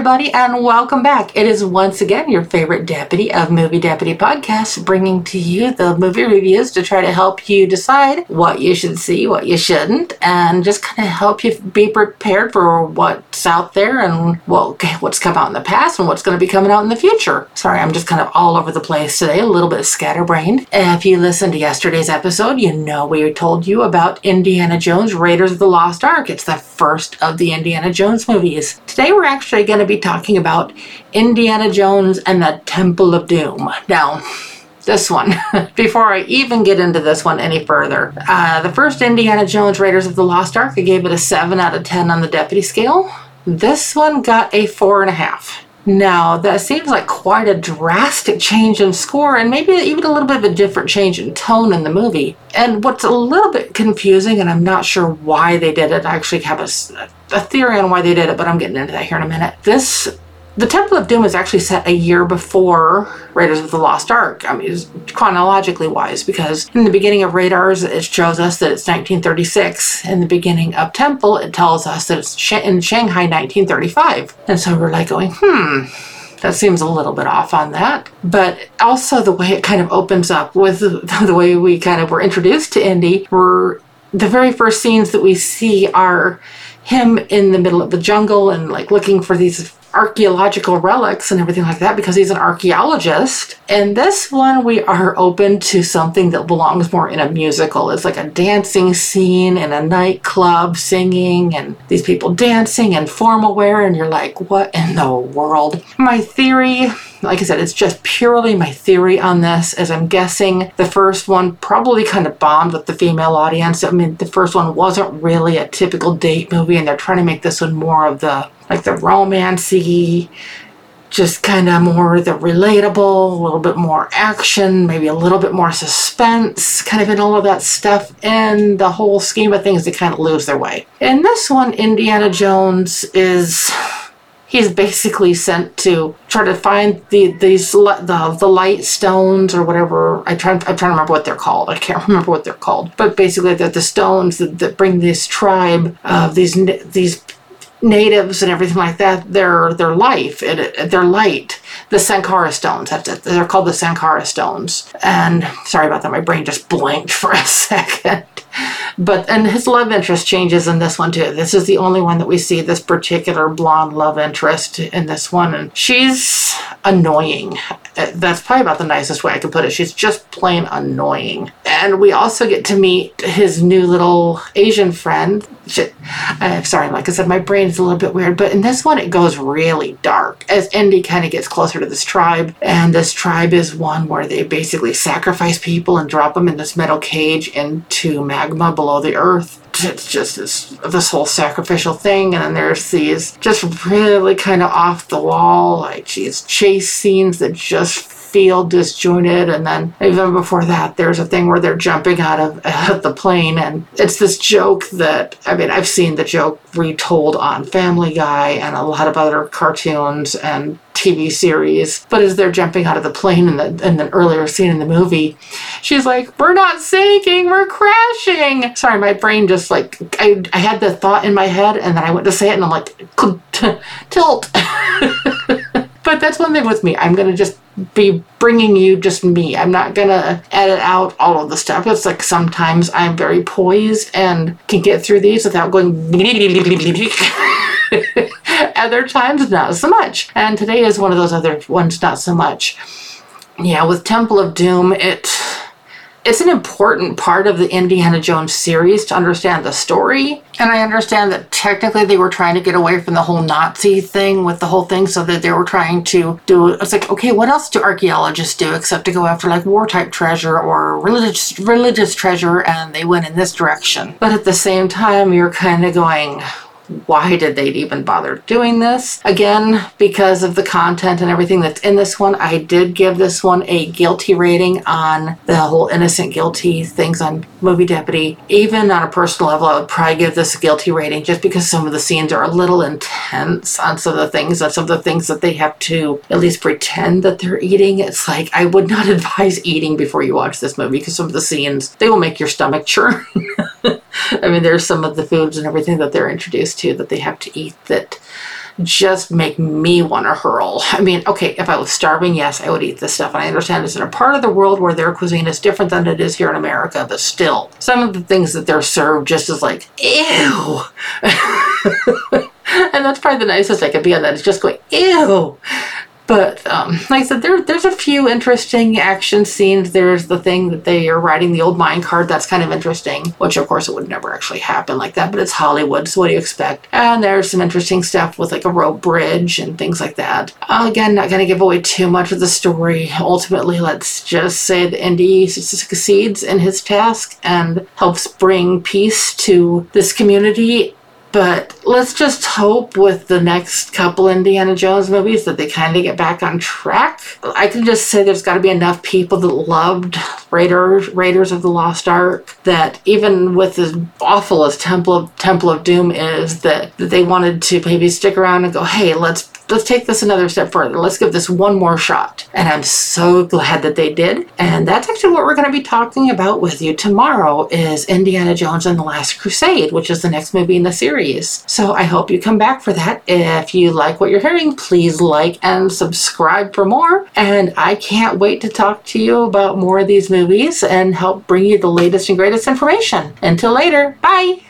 everybody, and welcome back. It is once again your favorite deputy of Movie Deputy Podcast, bringing to you the movie reviews to try to help you decide what you should see, what you shouldn't, and just kind of help you be prepared for what's out there and what's come out in the past and what's going to be coming out in the future. Sorry, I'm just kind of all over the place today, a little bit scatterbrained. If you listened to yesterday's episode, you know we told you about Indiana Jones, Raiders of the Lost Ark. It's the first of the Indiana Jones movies. Today we're actually going to be talking about Indiana Jones and the Temple of Doom. Now, this one, before I even get into this one any further, the first Indiana Jones, Raiders of the Lost Ark, I gave it a 7 out of 10 on the deputy scale. This one got a 4.5. Now, that seems like quite a drastic change in score and maybe even a little bit of a different change in tone in the movie. And what's a little bit confusing, and I'm not sure why they did it, I actually have a theory on why they did it, but I'm getting into that here in a minute. The Temple of Doom is actually set a year before Raiders of the Lost Ark, I mean, chronologically wise, because in the beginning of Raiders, it shows us that it's 1936. In the beginning of Temple, it tells us that it's in Shanghai, 1935. And so we're like going, that seems a little bit off on that. But also the way it kind of opens up with the way we kind of were introduced to Indy, the very first scenes that we see are him in the middle of the jungle and like looking for these archaeological relics and everything like that because he's an archaeologist. And this one, we are open to something that belongs more in a musical. It's like a dancing scene in a nightclub singing and these people dancing and formal wear, and you're like, what in the world? My theory, like I said, it's just purely my theory on this, as I'm guessing the first one probably kind of bombed with the female audience. I mean, the first one wasn't really a typical date movie, and they're trying to make this one more of the romancy, just kind of more the relatable, a little bit more action, maybe a little bit more suspense, kind of in all of that stuff. And the whole scheme of things, they kind of lose their way. In this one, Indiana Jones he's basically sent to try to find the light stones or whatever. I'm trying to remember what they're called. I can't remember what they're called. But basically, they're the stones that bring this tribe of these natives and everything like that, their life, their light, the Sankara stones. That's it. They're called the Sankara stones. And sorry about that, my brain just blinked for a second. And his love interest changes in this one too. This is the only one that we see this particular blonde love interest in this one, and she's annoying. That's probably about the nicest way I could put it. She's just plain annoying. And we also get to meet his new little Asian friend. Sorry, like I said, my brain's a little bit weird, but in this one it goes really dark as Indy kind of gets closer to this tribe. And this tribe is one where they basically sacrifice people and drop them in this metal cage into magma below the earth. It's just this whole sacrificial thing. And then there's these just really kind of off the wall, like these chase scenes that just feel disjointed. And then even before that, there's a thing where they're jumping out of the plane. And it's this joke that, I mean, I've seen the joke retold on Family Guy and a lot of other cartoons and TV series, but as they're jumping out of the plane in the earlier scene in the movie, she's like, "We're not sinking, we're crashing." Sorry, my brain just like, I had the thought in my head and then I went to say it and I'm like, tilt. But that's one thing with me. I'm going to just be bringing you just me. I'm not going to edit out all of the stuff. It's like sometimes I'm very poised and can get through these without going other times not so much, and today is one of those other ones not so much. Yeah, with Temple of Doom, it's an important part of the Indiana Jones series to understand the story. And I understand that technically they were trying to get away from the whole Nazi thing with the whole thing, so that they were trying to do, it's like, okay, what else do archaeologists do except to go after like war type treasure or religious treasure, and they went in this direction. But at the same time, you're kind of going, why did they even bother doing this? Again, because of the content and everything that's in this one, I did give this one a guilty rating on the whole innocent guilty things on Movie Deputy. Even on a personal level, I would probably give this a guilty rating just because some of the scenes are a little intense on some of the things that they have to at least pretend that they're eating. It's like, I would not advise eating before you watch this movie because some of the scenes, they will make your stomach churn. I mean, there's some of the foods and everything that they're introduced to that they have to eat that just make me want to hurl. I mean, okay, if I was starving, yes, I would eat this stuff. And I understand it's in a part of the world where their cuisine is different than it is here in America, but still, some of the things that they're served just is like, ew. And that's probably the nicest I could be on that, is just going, ew. But like I said, there's a few interesting action scenes. There's the thing that they are riding the old minecart. That's kind of interesting, which of course it would never actually happen like that, but it's Hollywood, so what do you expect? And there's some interesting stuff with like a rope bridge and things like that. Again, not going to give away too much of the story. Ultimately, let's just say that Indy succeeds in his task and helps bring peace to this community. But let's just hope with the next couple Indiana Jones movies that they kind of get back on track. I can just say there's got to be enough people that loved Raiders of the Lost Ark that even with as awful as Temple of Doom is, that they wanted to maybe stick around and go, hey, let's take this another step further. Let's give this one more shot. And I'm so glad that they did. And that's actually what we're going to be talking about with you tomorrow, is Indiana Jones and the Last Crusade, which is the next movie in the series. So I hope you come back for that. If you like what you're hearing, please like and subscribe for more. And I can't wait to talk to you about more of these movies and help bring you the latest and greatest information. Until later, bye!